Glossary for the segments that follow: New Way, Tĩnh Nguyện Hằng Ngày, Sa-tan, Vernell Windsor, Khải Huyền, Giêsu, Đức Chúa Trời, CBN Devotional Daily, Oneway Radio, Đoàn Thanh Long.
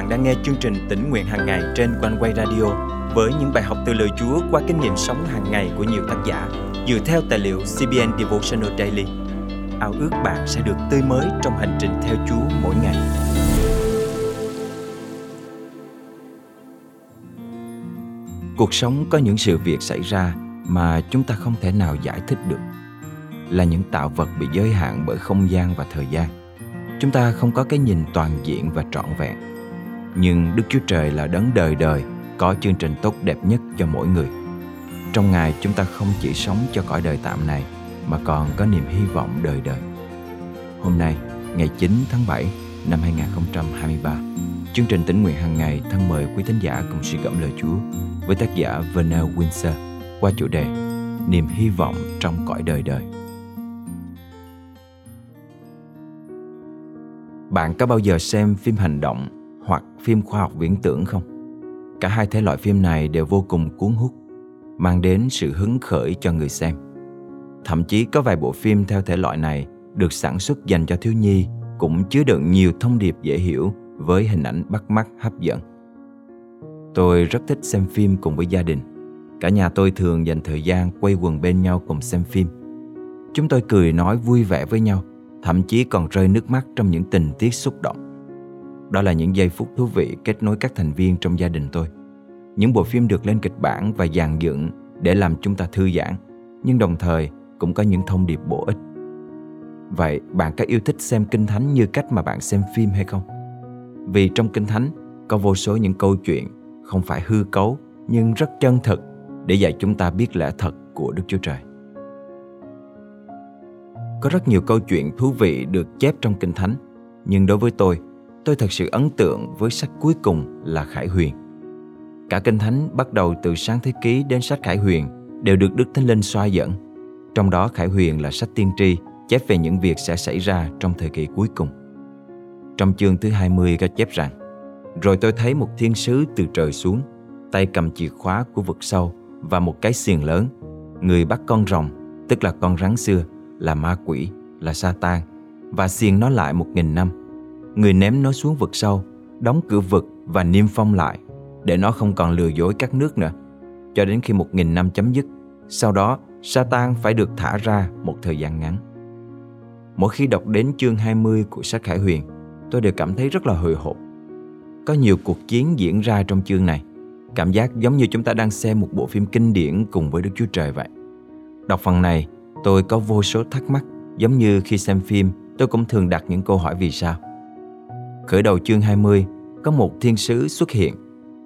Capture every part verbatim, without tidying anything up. bạn đang nghe chương trình Tĩnh Nguyện Hằng Ngày trên Oneway Radio với những bài học từ lời Chúa qua kinh nghiệm sống hàng ngày của nhiều tác giả dựa theo tài liệu xê bê en Devotional Daily. Ao ước bạn sẽ được tươi mới trong hành trình theo Chúa mỗi ngày. Cuộc sống có những sự việc xảy ra mà chúng ta không thể nào giải thích được, là những tạo vật bị giới hạn bởi không gian và thời gian. Chúng ta không có cái nhìn toàn diện và trọn vẹn. Nhưng Đức Chúa Trời là đấng đời đời, có chương trình tốt đẹp nhất cho mỗi người. Trong Ngài, chúng ta không chỉ sống cho cõi đời tạm này, mà còn có niềm hy vọng đời đời. Hôm nay, ngày chín tháng bảy năm hai nghìn không trăm hai mươi ba, chương trình Tĩnh Nguyện Hằng Ngày thân mời quý thính giả cùng suy gẫm lời Chúa với tác giả Vernell Windsor qua chủ đề Niềm hy vọng trong cõi đời đời. Bạn có bao giờ xem phim hành động hoặc phim khoa học viễn tưởng không? Cả hai thể loại phim này đều vô cùng cuốn hút, mang đến sự hứng khởi cho người xem. Thậm chí có vài bộ phim theo thể loại này được sản xuất dành cho thiếu nhi cũng chứa đựng nhiều thông điệp dễ hiểu với hình ảnh bắt mắt hấp dẫn. Tôi rất thích xem phim cùng với gia đình. Cả nhà tôi thường dành thời gian quây quần bên nhau cùng xem phim. Chúng tôi cười nói vui vẻ với nhau, thậm chí còn rơi nước mắt trong những tình tiết xúc động. Đó là những giây phút thú vị kết nối các thành viên trong gia đình tôi. Những bộ phim được lên kịch bản và dàn dựng để làm chúng ta thư giãn, nhưng đồng thời cũng có những thông điệp bổ ích. Vậy bạn có yêu thích xem Kinh Thánh như cách mà bạn xem phim hay không? Vì trong Kinh Thánh có vô số những câu chuyện không phải hư cấu nhưng rất chân thực để dạy chúng ta biết lẽ thật của Đức Chúa Trời. Có rất nhiều câu chuyện thú vị được chép trong Kinh Thánh, nhưng đối với tôi, tôi thật sự ấn tượng với sách cuối cùng là Khải Huyền. Cả Kinh Thánh bắt đầu từ Sáng Thế Ký đến sách Khải Huyền đều được Đức Thánh Linh xoa dẫn. Trong đó Khải Huyền là sách tiên tri chép về những việc sẽ xảy ra trong thời kỳ cuối cùng. Trong chương thứ hai mươi có chép rằng: "Rồi tôi thấy một thiên sứ từ trời xuống, tay cầm chìa khóa của vực sâu và một cái xiềng lớn. Người bắt con rồng, tức là con rắn xưa, là ma quỷ, là Satan, và xiềng nó lại một nghìn năm. Người ném nó xuống vực sâu, đóng cửa vực và niêm phong lại, để nó không còn lừa dối các nước nữa, cho đến khi một nghìn năm chấm dứt. Sau đó, Satan phải được thả ra một thời gian ngắn." Mỗi khi đọc đến chương hai mươi của sách Khải Huyền, tôi đều cảm thấy rất là hồi hộp. Có nhiều cuộc chiến diễn ra trong chương này. Cảm giác giống như chúng ta đang xem một bộ phim kinh điển cùng với Đức Chúa Trời vậy. Đọc phần này, tôi có vô số thắc mắc. Giống như khi xem phim, tôi cũng thường đặt những câu hỏi vì sao. Khởi đầu chương hai mươi, có một thiên sứ xuất hiện.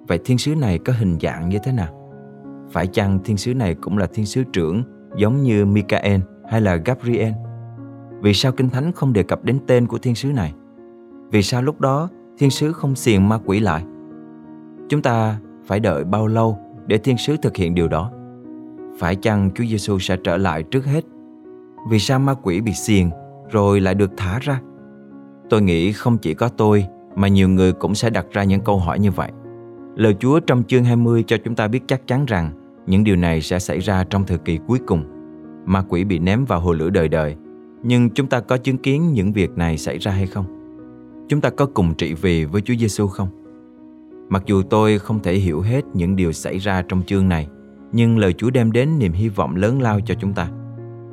Vậy thiên sứ này có hình dạng như thế nào? Phải chăng thiên sứ này cũng là thiên sứ trưởng, giống như Michael hay là Gabriel? Vì sao Kinh Thánh không đề cập đến tên của thiên sứ này? Vì sao lúc đó thiên sứ không xiềng ma quỷ lại? Chúng ta phải đợi bao lâu để thiên sứ thực hiện điều đó? Phải chăng Chúa Giêsu sẽ trở lại trước hết? Vì sao ma quỷ bị xiềng rồi lại được thả ra? Tôi nghĩ không chỉ có tôi mà nhiều người cũng sẽ đặt ra những câu hỏi như vậy. Lời Chúa trong chương hai mươi cho chúng ta biết chắc chắn rằng những điều này sẽ xảy ra trong thời kỳ cuối cùng. Ma quỷ bị ném vào hồ lửa đời đời. Nhưng chúng ta có chứng kiến những việc này xảy ra hay không? Chúng ta có cùng trị vì với Chúa Giêsu không? Mặc dù tôi không thể hiểu hết những điều xảy ra trong chương này, nhưng lời Chúa đem đến niềm hy vọng lớn lao cho chúng ta.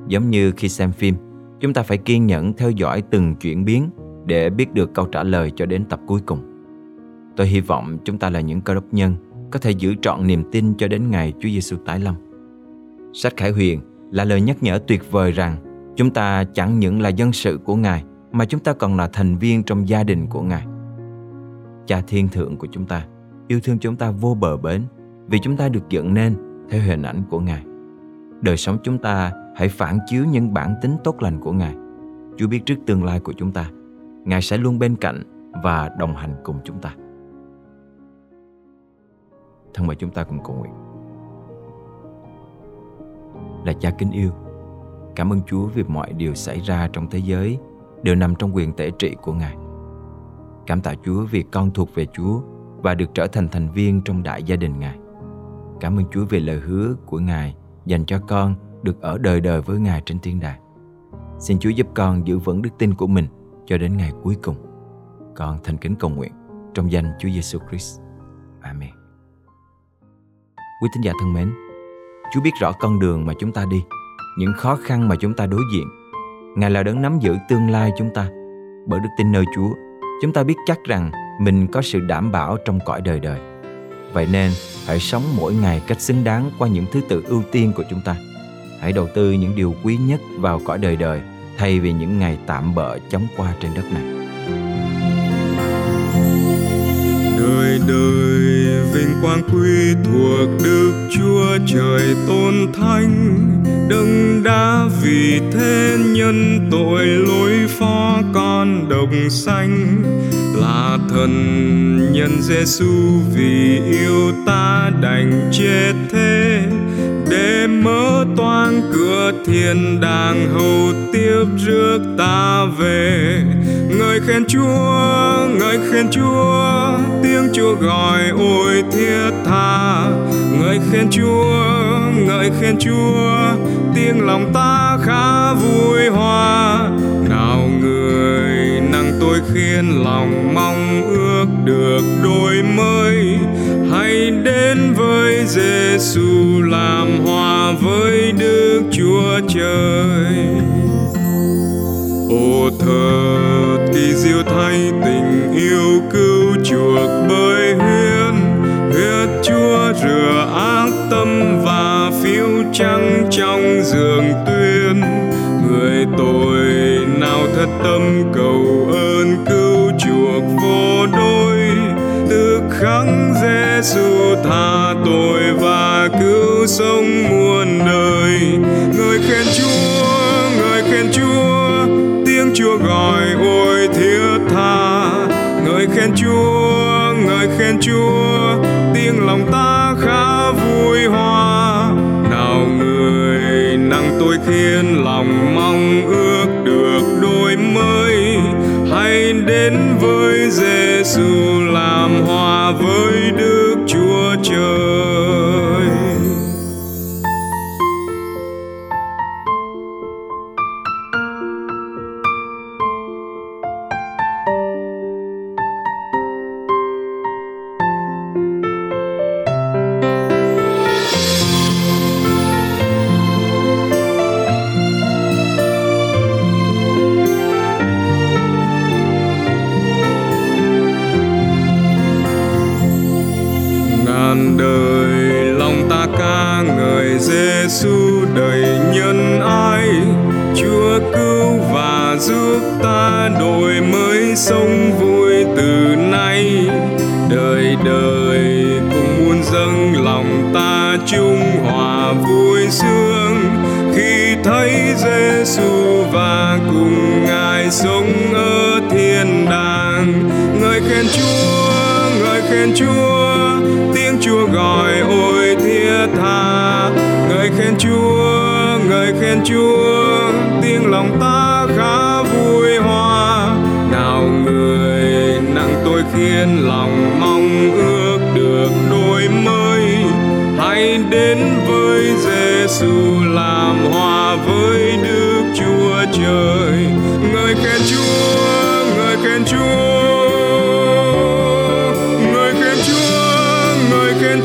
Giống như khi xem phim, chúng ta phải kiên nhẫn theo dõi từng chuyển biến để biết được câu trả lời cho đến tập cuối cùng. Tôi hy vọng chúng ta là những cơ đốc nhân có thể giữ trọn niềm tin cho đến ngày Chúa Giêsu tái lâm. Sách Khải Huyền là lời nhắc nhở tuyệt vời rằng chúng ta chẳng những là dân sự của Ngài mà chúng ta còn là thành viên trong gia đình của Ngài. Cha thiên thượng của chúng ta yêu thương chúng ta vô bờ bến vì chúng ta được dựng nên theo hình ảnh của Ngài. Đời sống chúng ta hãy phản chiếu những bản tính tốt lành của Ngài. Chúa biết trước tương lai của chúng ta. Ngài sẽ luôn bên cạnh và đồng hành cùng chúng ta. Thân mời chúng ta cùng cầu nguyện. Là Cha kính yêu, cảm ơn Chúa vì mọi điều xảy ra trong thế giới đều nằm trong quyền tể trị của Ngài. Cảm tạ Chúa vì con thuộc về Chúa và được trở thành thành viên trong đại gia đình Ngài. Cảm ơn Chúa vì lời hứa của Ngài dành cho con được ở đời đời với Ngài trên thiên đàng. Xin Chúa giúp con giữ vững đức tin của mình cho đến ngày cuối cùng. Con thành kính cầu nguyện trong danh Chúa Giêsu Christ. Amen. Quý thính giả thân mến, Chúa biết rõ con đường mà chúng ta đi, những khó khăn mà chúng ta đối diện. Ngài là đấng nắm giữ tương lai chúng ta. Bởi đức tin nơi Chúa, chúng ta biết chắc rằng mình có sự đảm bảo trong cõi đời đời. Vậy nên, hãy sống mỗi ngày cách xứng đáng qua những thứ tự ưu tiên của chúng ta. Hãy đầu tư những điều quý nhất vào cõi đời đời thay vì những ngày tạm bợ chóng qua trên đất này. Đời đời vinh quang quy thuộc Đức Chúa Trời tôn thánh, đấng đã vì thế nhân tội lỗi phó con đồng sanh, là thần nhân Giêsu vì yêu ta đành chết thế để mở toang cửa thiên đàng hầu tiếp rước ta về. Ngợi khen Chúa, ngợi khen Chúa, tiếng Chúa gọi ôi thiết tha. Ngợi khen Chúa, ngợi khen Chúa, tiếng lòng ta khá vui hoa. Nào người năng tôi khiến lòng mong ước được đổi mới, hãy đến với Giêsu làm hòa với Đức Chúa Trời. Ô thật kỳ diệu thay tình yêu cứu chuộc bởi huyết, huyết Chúa rửa ác tâm và phiêu trắng trong giường tuyên. Người tội nào thất tâm cầu ơn cứu chuộc vô đôi, tức khắc Giêsu tha tội và cứu sống muôn đời. Ngợi khen Chúa, ngợi khen Chúa, tiếng Chúa gọi ôi thiết tha. Ngợi khen Chúa, ngợi khen Chúa, tiếng lòng ta khá vui hoa. Nào người năng tôi khiến lòng mong ước được đổi mới, hãy đến với Giêsu làm hòa với Đức Chúa Trời. Đời lòng ta ca ngợi Giêsu đầy nhân ái, Chúa cứu và giúp ta đổi mới sống vui từ nay. Đời đời cùng muôn dâng lòng ta chung hòa vui sướng khi thấy Giêsu và cùng Ngài sống ở thiên đàng. Ngợi khen Chúa, ngợi khen Chúa, tiếng Chúa gọi ôi thiết tha. Ngợi khen Chúa, ngợi khen Chúa, tiếng lòng ta khá vui hoa. Nào người năng tôi khiến lòng mong ước được đổi mới, hãy đến với Giêsu làm hòa với Đức Chúa Trời. Ngợi khen Chúa, ngợi khen Chúa,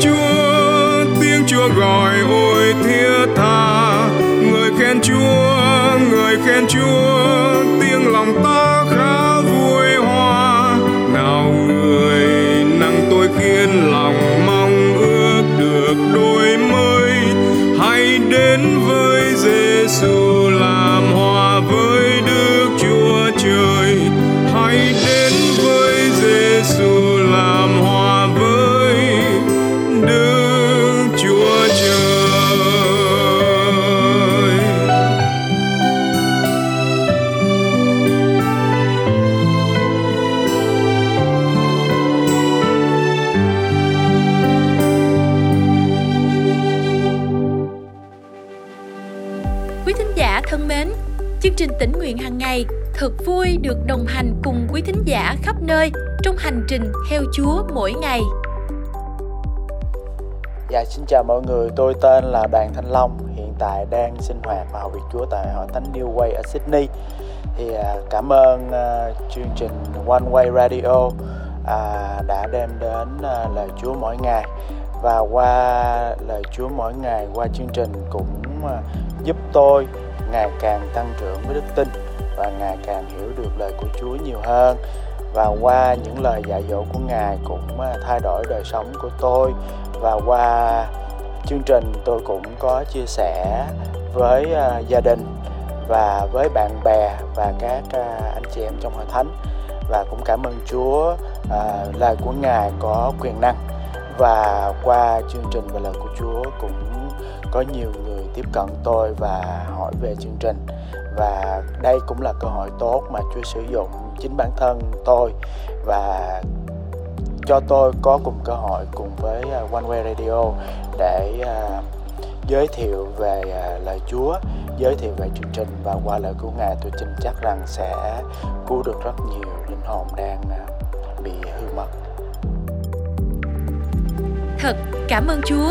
Chúa, tiếng Chúa gọi ôi thiết tha. Ngợi khen Chúa, ngợi khen Chúa, tiếng lòng ta khá vui hoa. Nào người năng tôi khiến lòng mong ước được đổi mới, hãy đến với Giêsu làm hòa với Đức Chúa Trời. Hãy đến với Giêsu làm hòa với thân mến. Chương trình Tĩnh Nguyện Hằng Ngày thật vui được đồng hành cùng quý thính giả khắp nơi trong hành trình theo Chúa mỗi ngày. Dạ, xin chào mọi người, tôi tên là Đoàn Thanh Long, hiện tại đang sinh hoạt và học việc Chúa tại Hội Thánh New Way ở Sydney. Thì cảm ơn uh, chương trình Oneway Radio à, đã đem đến à, lời Chúa mỗi ngày. Và qua lời Chúa mỗi ngày, qua chương trình cũng à, giúp tôi ngày càng tăng trưởng với đức tin và ngày càng hiểu được lời của Chúa nhiều hơn. Và qua những lời dạy dỗ của Ngài cũng à, thay đổi đời sống của tôi. Và qua chương trình tôi cũng có chia sẻ với à, gia đình và với bạn bè và các à, anh chị em trong hội thánh. Và cũng cảm ơn Chúa, à, lời của Ngài có quyền năng. Và qua chương trình và lời của Chúa cũng có nhiều người tiếp cận tôi và hỏi về chương trình. Và đây cũng là cơ hội tốt mà Chúa sử dụng chính bản thân tôi và cho tôi có cùng cơ hội cùng với Oneway Radio để uh, giới thiệu về uh, lời Chúa, giới thiệu về chương trình. Và qua lời của Ngài, tôi tin chắc rằng sẽ cứu được rất nhiều linh hồn đang uh, bị hư mất. Thật cảm ơn Chúa,